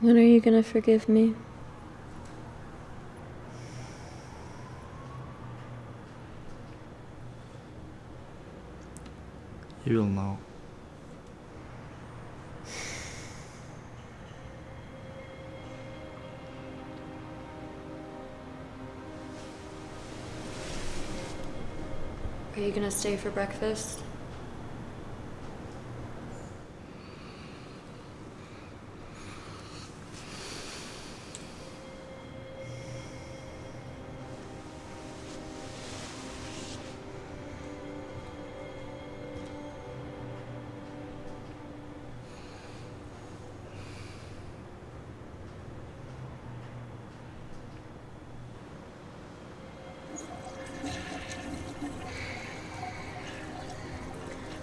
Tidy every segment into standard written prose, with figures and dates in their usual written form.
When are you gonna forgive me? You will know. Are you gonna stay for breakfast?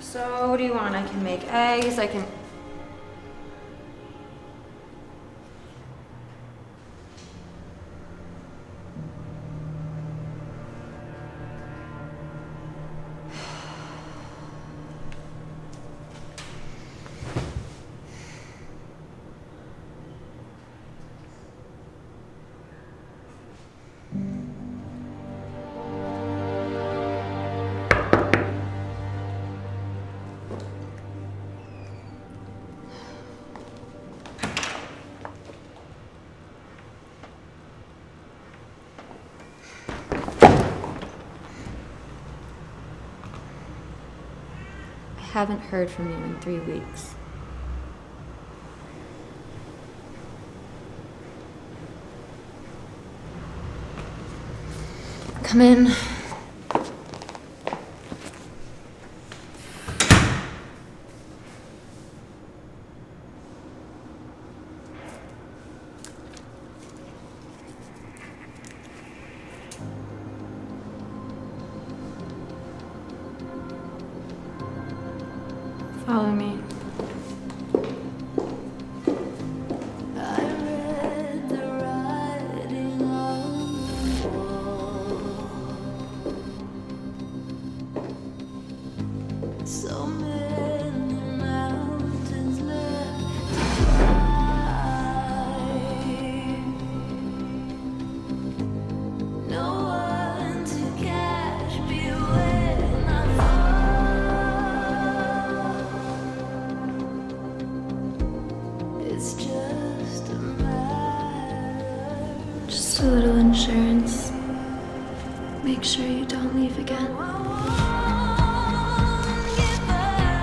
So, what do you want? I can make eggs, I can... I haven't heard from you in 3 weeks. Come in. Follow me. I read the writing on the wall. So many mountains left to climb. No one to catch me when I fall. It's just a matter. Just a little insurance. Make sure you don't leave again. I won't get back.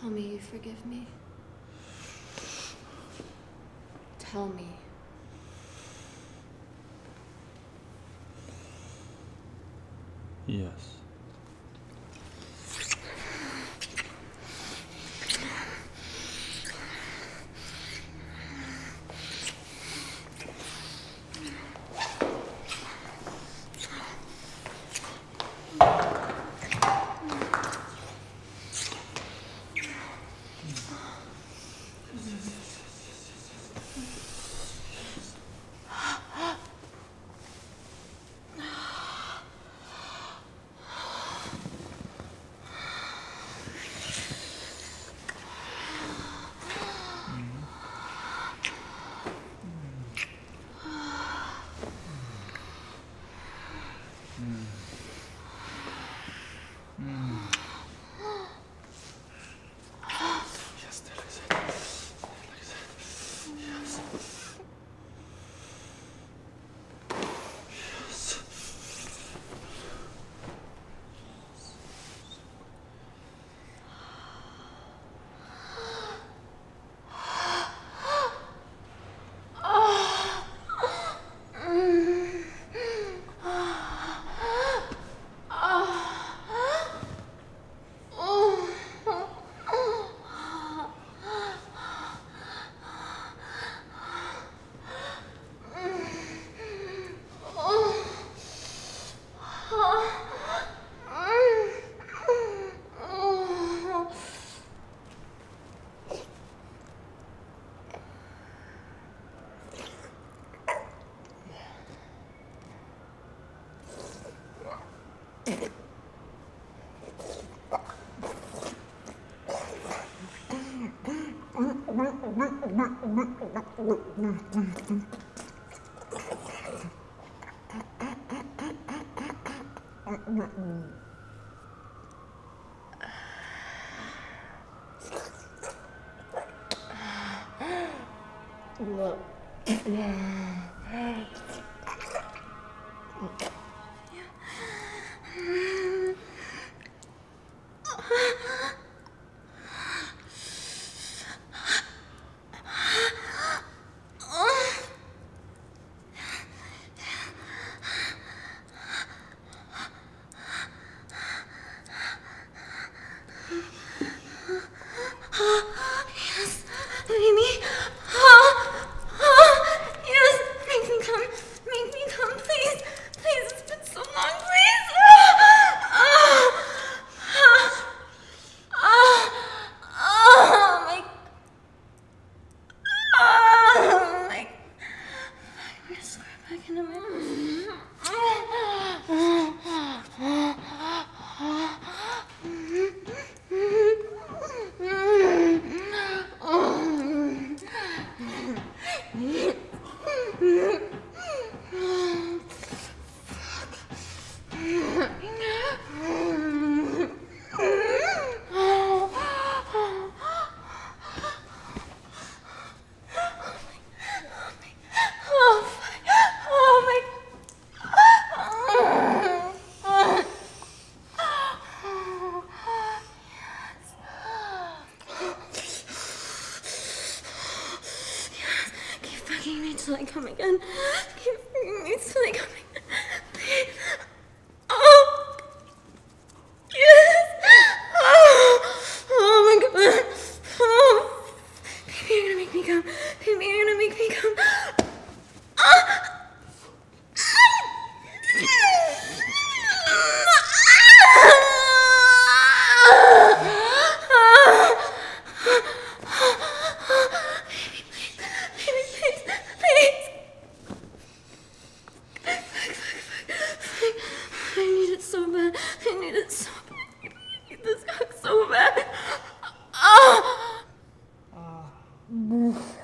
Tell me you forgive me. Tell me. Yes. This got so bad. Oh.